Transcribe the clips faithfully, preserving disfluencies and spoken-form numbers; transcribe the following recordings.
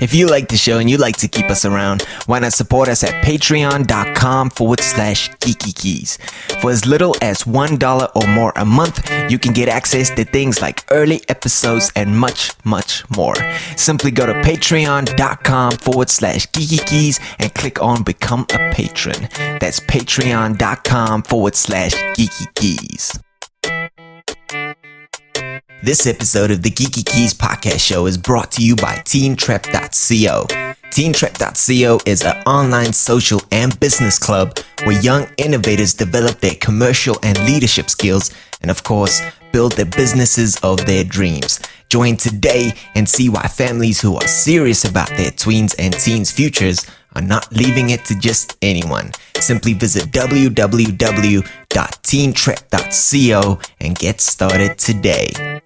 If you like the show and you'd like to keep us around, why not support us at patreon.com forward slash geeky keys. For as little as one dollar or more a month, you can get access to things like early episodes and much, much more. Simply go to patreon.com forward slash geeky keys and click on Become a Patron. That's patreon.com forward slash geeky keys. This episode of the Geeky Keys podcast show is brought to you by Teentrep dot co. Teentrep dot co is an online social and business club where young innovators develop their commercial and leadership skills and, of course, build the businesses of their dreams. Join today and see why families who are serious about their tweens and teens' futures are not leaving it to just anyone. Simply visit w w w dot teentrep dot co and get started today.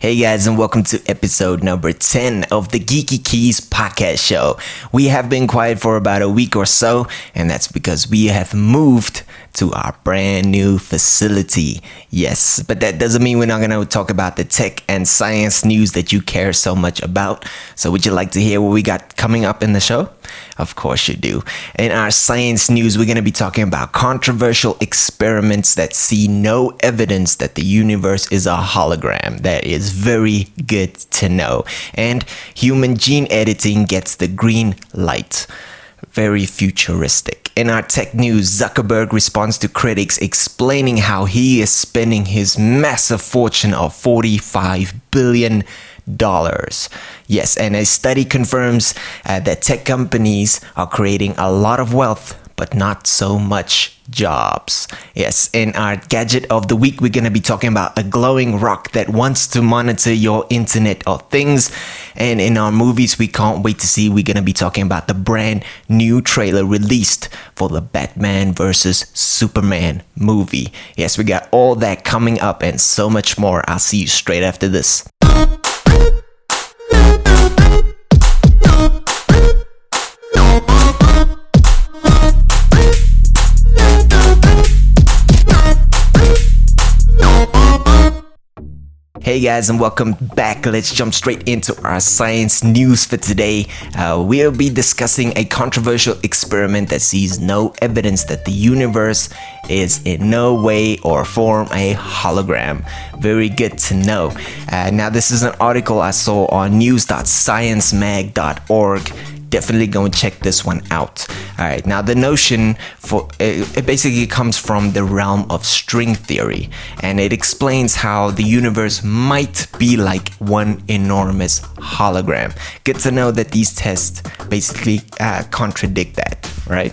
Hey guys, and welcome to episode number ten of the Geeky Keys podcast show. We have been quiet for about a week or so, and that's because we have moved to our brand new facility. Yes, but that doesn't mean we're not going to talk about the tech and science news that you care so much about. So would you like to hear what we got coming up in the show? Of course you do. In our science news, we're going to be talking about controversial experiments that see no evidence that the universe is a hologram. That is very good to know. And human gene editing gets the green light. Very futuristic. In our tech news, Zuckerberg responds to critics explaining how he is spending his massive fortune of forty-five billion dollars. Yes, and a study confirms uh, that tech companies are creating a lot of wealth, but not so much jobs. Yes, in our gadget of the week, we're going to be talking about a glowing rock that wants to monitor your Internet of Things. And in our movies, we can't wait to see. We're going to be talking about the brand new trailer released for the Batman versus Superman movie. Yes, we got all that coming up and so much more. I'll see you straight after this. Hey guys, and welcome back. Let's jump straight into our science news for today. Uh, we'll be discussing a controversial experiment that sees no evidence that the universe is in no way or form a hologram. Very good to know. Uh, now, this is an article I saw on news dot science mag dot org. Definitely go and check this one out. All right, now the notion for it, it basically comes from the realm of string theory, and it explains how the universe might be like one enormous hologram. Good to know that these tests basically uh, contradict that, right?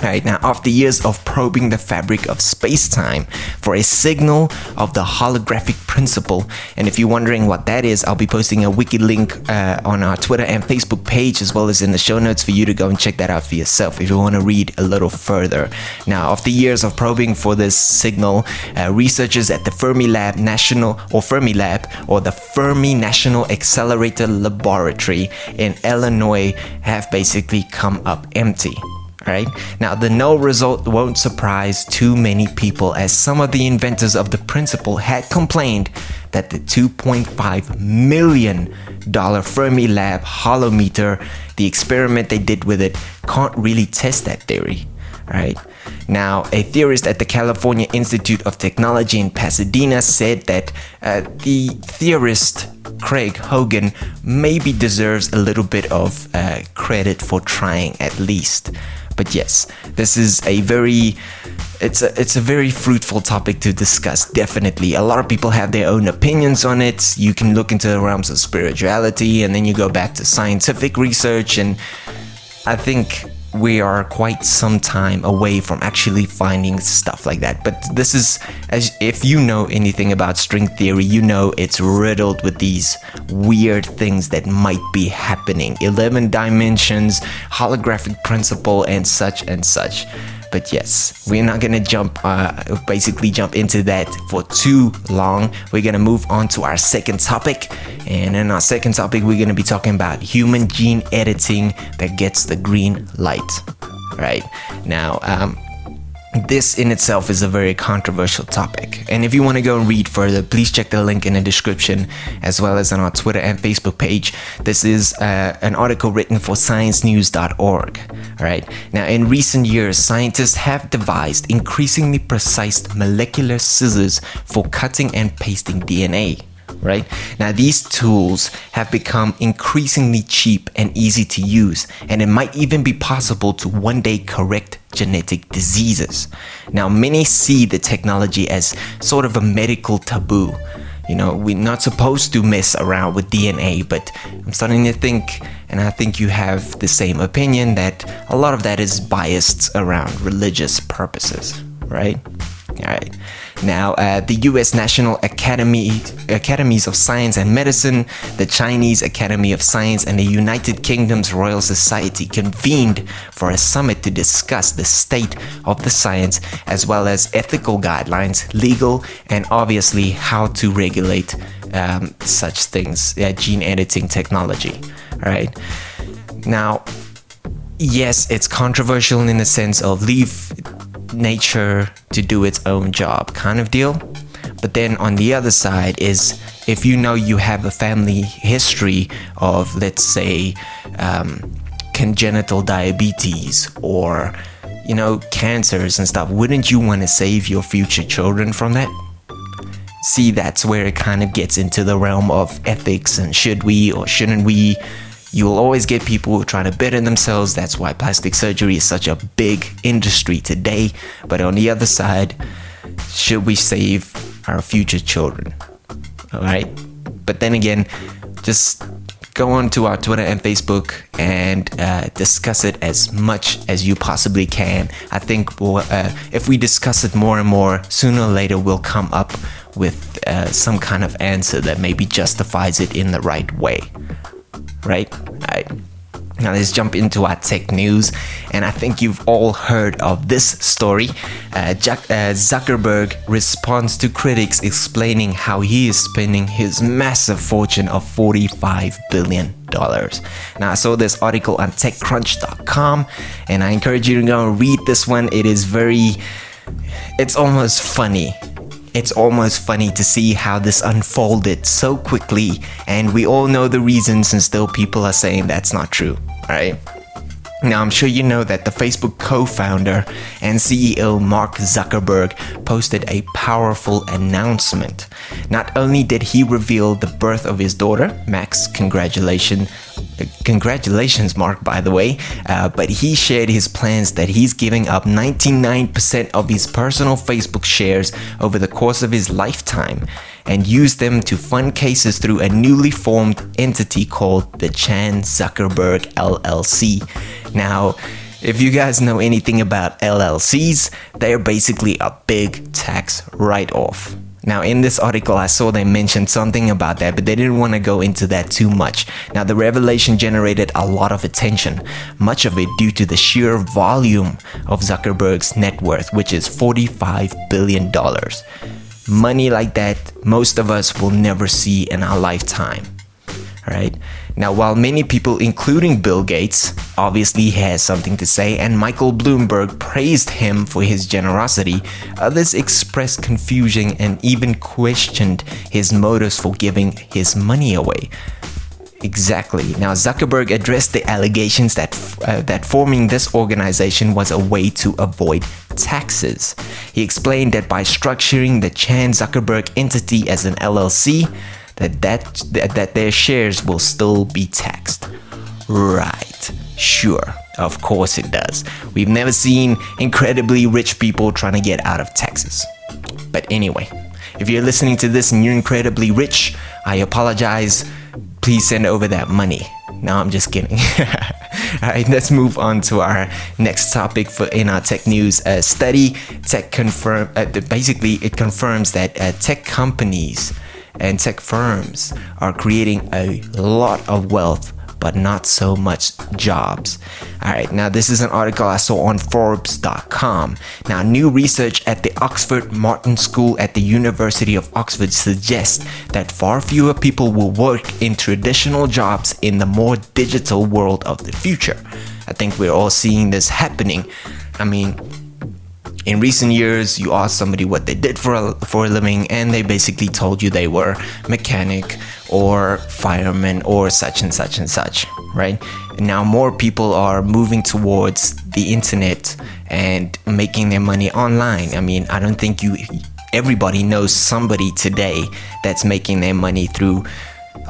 All right, now after years of probing the fabric of space-time for a signal of the holographic principle, and if you're wondering what that is, I'll be posting a wiki link uh, on our Twitter and Facebook page, as well as in the show notes for you to go and check that out for yourself if you want to read a little further. Now, after years of probing for this signal, uh, researchers at the Fermi Lab National or Fermi Lab or the Fermi National Accelerator Laboratory in Illinois have basically come up empty. Right? Now, the no result won't surprise too many people, as some of the inventors of the principle had complained that the two point five million dollars Fermi Lab holometer, the experiment they did with it, can't really test that theory. Right? Now, a theorist at the California Institute of Technology in Pasadena said that uh, the theorist Craig Hogan maybe deserves a little bit of uh, credit for trying at least. But yes, this is a very, it's a, it's a very fruitful topic to discuss, definitely. A lot of people have their own opinions on it. You can look into the realms of spirituality, and then you go back to scientific research, and I think we are quite some time away from actually finding stuff like that. But this is, as if you know anything about string theory, you know it's riddled with these weird things that might be happening. eleven dimensions, holographic principle, and such and such. But yes, we're not gonna jump, uh, basically jump into that for too long. We're gonna move on to our second topic. And in our second topic, we're gonna be talking about human gene editing that gets the green light, right? Now, um, This in itself is a very controversial topic, and if you want to go and read further, please check the link in the description, as well as on our Twitter and Facebook page. This is uh, an article written for science news dot org. All right. Now, in recent years, scientists have devised increasingly precise molecular scissors for cutting and pasting D N A. Right? Now, these tools have become increasingly cheap and easy to use, and it might even be possible to one day correct genetic diseases. Now, many see the technology as sort of a medical taboo. You know, we're not supposed to mess around with D N A, but I'm starting to think, and I think you have the same opinion, that a lot of that is biased around religious purposes, right? All right. Now, uh, the U S National Academy, Academies of Science and Medicine, the Chinese Academy of Science, and the United Kingdom's Royal Society convened for a summit to discuss the state of the science, as well as ethical guidelines, legal, and obviously how to regulate um, such things, uh, gene editing technology. All right. Now, yes, it's controversial in the sense of leave nature to do its own job kind of deal, but then on the other side is, if you know you have a family history of, let's say, um, congenital diabetes or, you know, cancers and stuff, wouldn't you want to save your future children from that? See, that's where it kind of gets into the realm of ethics and should we or shouldn't we. You'll always get people who are trying to better themselves. That's why plastic surgery is such a big industry today. But on the other side, should we save our future children? All right. But then again, just go on to our Twitter and Facebook and uh, discuss it as much as you possibly can. I think we'll, uh, if we discuss it more and more, sooner or later we'll come up with uh, some kind of answer that maybe justifies it in the right way. Right? Alright. Now let's jump into our tech news, and I think you've all heard of this story. Uh, Jack, uh, Zuckerberg responds to critics explaining how he is spending his massive fortune of forty-five billion dollars. Now, I saw this article on tech crunch dot com, and I encourage you to go and read this one. It is very, it's almost funny. It's almost funny to see how this unfolded so quickly, and we all know the reasons, and still people are saying that's not true, all right? Now, I'm sure you know that the Facebook co-founder and C E O Mark Zuckerberg posted a powerful announcement. Not only did he reveal the birth of his daughter, Max, congratulations, congratulations Mark, by the way, uh, but he shared his plans that he's giving up ninety-nine percent of his personal Facebook shares over the course of his lifetime and use them to fund cases through a newly formed entity called the Chan Zuckerberg L L C. Now, if you guys know anything about L L Cs, they're basically a big tax write-off. Now, in this article, I saw they mentioned something about that, but they didn't want to go into that too much. Now, the revelation generated a lot of attention, much of it due to the sheer volume of Zuckerberg's net worth, which is forty-five billion dollars. Money like that, most of us will never see in our lifetime. All right. Now, while many people, including Bill Gates, obviously has something to say, and Michael Bloomberg praised him for his generosity, others expressed confusion and even questioned his motives for giving his money away. Exactly. Now, Zuckerberg addressed the allegations that uh, that forming this organization was a way to avoid taxes. He explained that by structuring the Chan Zuckerberg entity as an L L C, that that, that their shares will still be taxed. Right. Sure. Of course it does. We've never seen incredibly rich people trying to get out of taxes. But anyway, if you're listening to this and you're incredibly rich, I apologize. Please send over that money. No, I'm just kidding. All right, let's move on to our next topic for in our tech news. Uh, study tech confirm. Uh, basically, it confirms that uh, tech companies and tech firms are creating a lot of wealth, but not so much jobs. All right, now this is an article I saw on Forbes dot com. Now, new research at the Oxford Martin School at the University of Oxford suggests that far fewer people will work in traditional jobs in the more digital world of the future. I think we're all seeing this happening. I mean, In recent years, you asked somebody what they did for a, for a living, and they basically told you they were mechanic or fireman or such and such and such, right? And now more people are moving towards the internet and making their money online. I mean, I don't think you everybody knows somebody today that's making their money through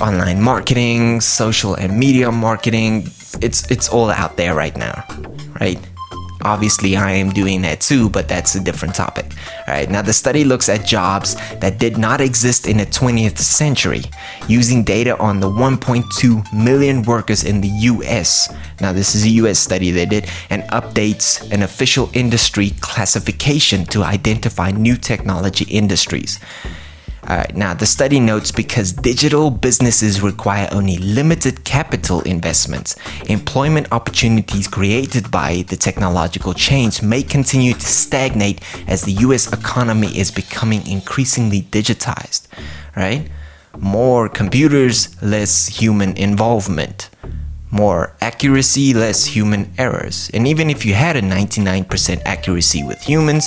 online marketing, social and media marketing. It's it's all out there right now, right? Obviously, I am doing that too, but that's a different topic. All right, now the study looks at jobs that did not exist in the twentieth century using data on the one point two million workers in the U S. Now, this is a U S study they did, and updates an official industry classification to identify new technology industries. All right, now the study notes because digital businesses require only limited capital investments, employment opportunities created by the technological change may continue to stagnate as the U S economy is becoming increasingly digitized, right? More computers, less human involvement. More accuracy, less human errors. And even if you had a ninety-nine percent accuracy with humans,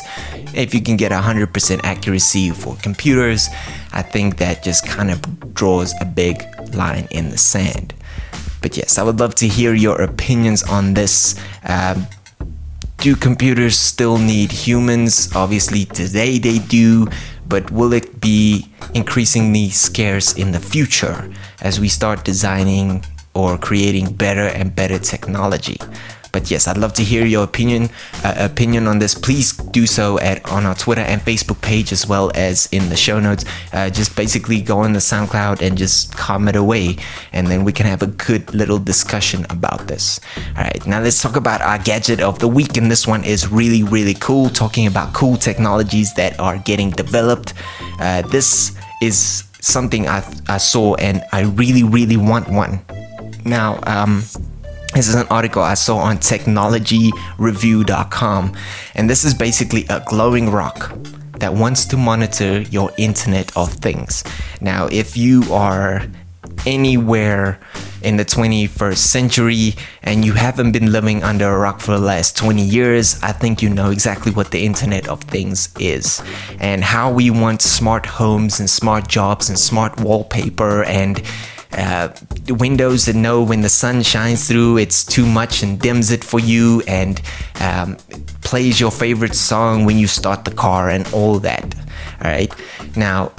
if you can get one hundred percent accuracy for computers, I think that just kind of draws a big line in the sand. But yes, I would love to hear your opinions on this. Um, do computers still need humans? Obviously, today they do. But will it be increasingly scarce in the future as we start designing or creating better and better technology? But yes, I'd love to hear your opinion uh, opinion on this. Please do so at on our Twitter and Facebook page, as well as in the show notes. Uh, just basically go on the SoundCloud and just comment away, and then we can have a good little discussion about this. All right, now let's talk about our gadget of the week, and this one is really, really cool, talking about cool technologies that are getting developed. Uh, this is something I, I saw, and I really, really want one. Now, um, this is an article I saw on technology review dot com, and this is basically a glowing rock that wants to monitor your Internet of Things. Now, if you are anywhere in the twenty-first century and you haven't been living under a rock for the last twenty years, I think you know exactly what the Internet of Things is and how we want smart homes and smart jobs and smart wallpaper and Uh, windows that know when the sun shines through it's too much and dims it for you, and um, plays your favorite song when you start the car and all that. All right, now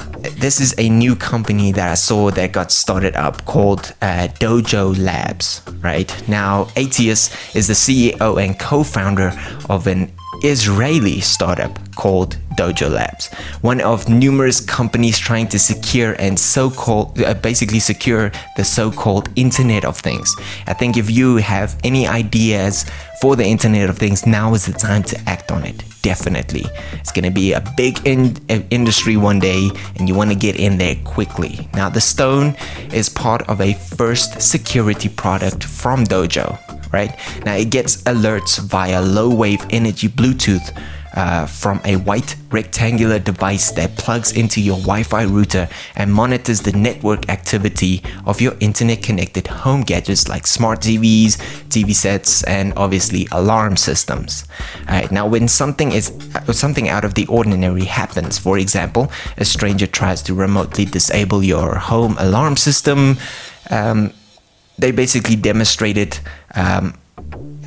this is a new company that I saw that got started up called uh, Dojo Labs. Right now, Atias is the C E O and co-founder of an Israeli startup called Dojo Labs, one of numerous companies trying to secure and so-called uh, basically secure the so-called Internet of Things. I think if you have any ideas for the Internet of Things, now is the time to act on it. Definitely, it's going to be a big in- industry one day, and you want to get in there quickly. Now, the stone is part of a first security product from Dojo. Right now, it gets alerts via low-wave energy Bluetooth Uh, from a white rectangular device that plugs into your Wi-Fi router and monitors the network activity of your internet-connected home gadgets like smart T Vs, T V sets, and obviously alarm systems. All right, now when something is something out of the ordinary happens, for example, a stranger tries to remotely disable your home alarm system, um, they basically demonstrated um,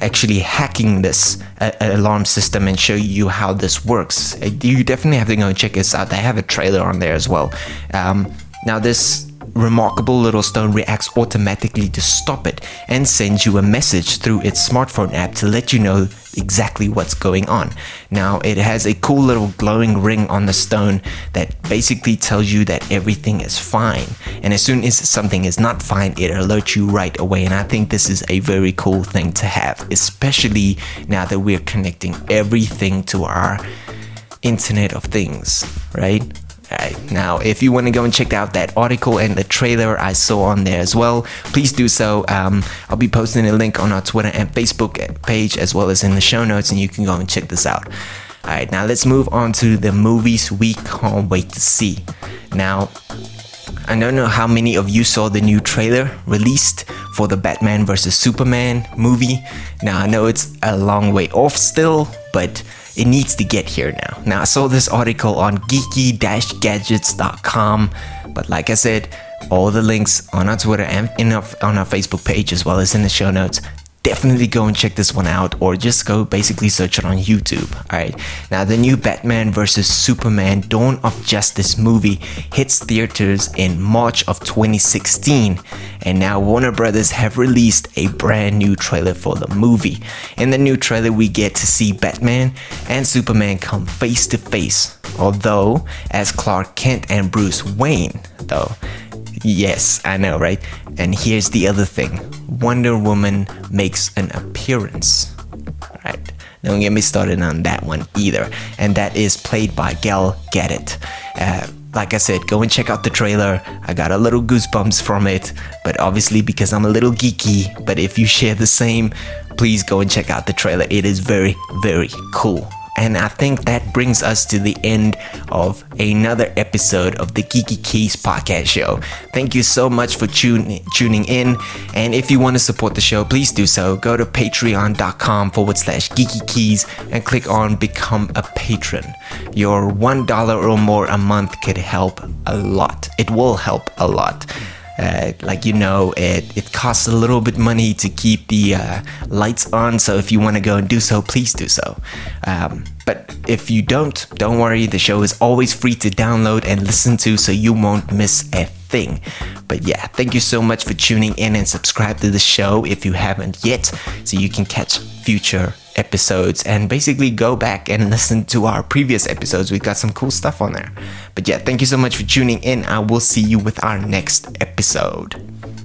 actually hacking this uh, alarm system and show you how this works. You definitely have to go and check this out. They have a trailer on there as well. Um, now this remarkable little stone reacts automatically to stop it and sends you a message through its smartphone app to let you know exactly what's going on. Now it has a cool little glowing ring on the stone that basically tells you that everything is fine, and as soon as something is not fine, it alerts you right away. And I think this is a very cool thing to have, especially now that we're connecting everything to our Internet of Things, right? Alright, now if you want to go and check out that article and the trailer I saw on there as well, please do so. Um, I'll be posting a link on our Twitter and Facebook page, as well as in the show notes, and you can go and check this out. Alright, now let's move on to the movies we can't wait to see. Now, I don't know how many of you saw the new trailer released for the Batman versus Superman movie. Now, I know it's a long way off still, but it needs to get here now. Now, I saw this article on geeky gadgets dot com, but like I said, all the links on our Twitter and in our, on our Facebook page, as well as in the show notes. Definitely go and check this one out, or just go basically search it on YouTube. All right. Now, the new Batman versus Superman Dawn of Justice movie hits theaters in March of twenty sixteen, and now Warner Brothers have released a brand new trailer for the movie. In the new trailer, we get to see Batman and Superman come face to face, although as Clark Kent and Bruce Wayne, though. Yes, I know, right? And here's the other thing. Wonder Woman makes an appearance. All right, don't get me started on that one either. And that is played by Gal Gadot. Uh, like I said, go and check out the trailer. I got a little goosebumps from it, but obviously because I'm a little geeky, but if you share the same, please go and check out the trailer. It is very, very cool. And I think that brings us to the end of another episode of the Geeky Keys podcast show. Thank you so much for tune- tuning in. And if you want to support the show, please do so. Go to patreon.com forward slash geeky keys and click on become a patron. Your one dollar or more a month could help a lot. It will help a lot. Uh, like you know, it, it costs a little bit money to keep the uh, lights on, so if you want to go and do so, please do so. Um, but if you don't, don't worry, the show is always free to download and listen to, so you won't miss a thing. But yeah, thank you so much for tuning in, and subscribe to the show if you haven't yet, so you can catch future episodes and basically go back and listen to our previous episodes. We've got some cool stuff on there. But yeah, thank you so much for tuning in. I will see you with our next episode.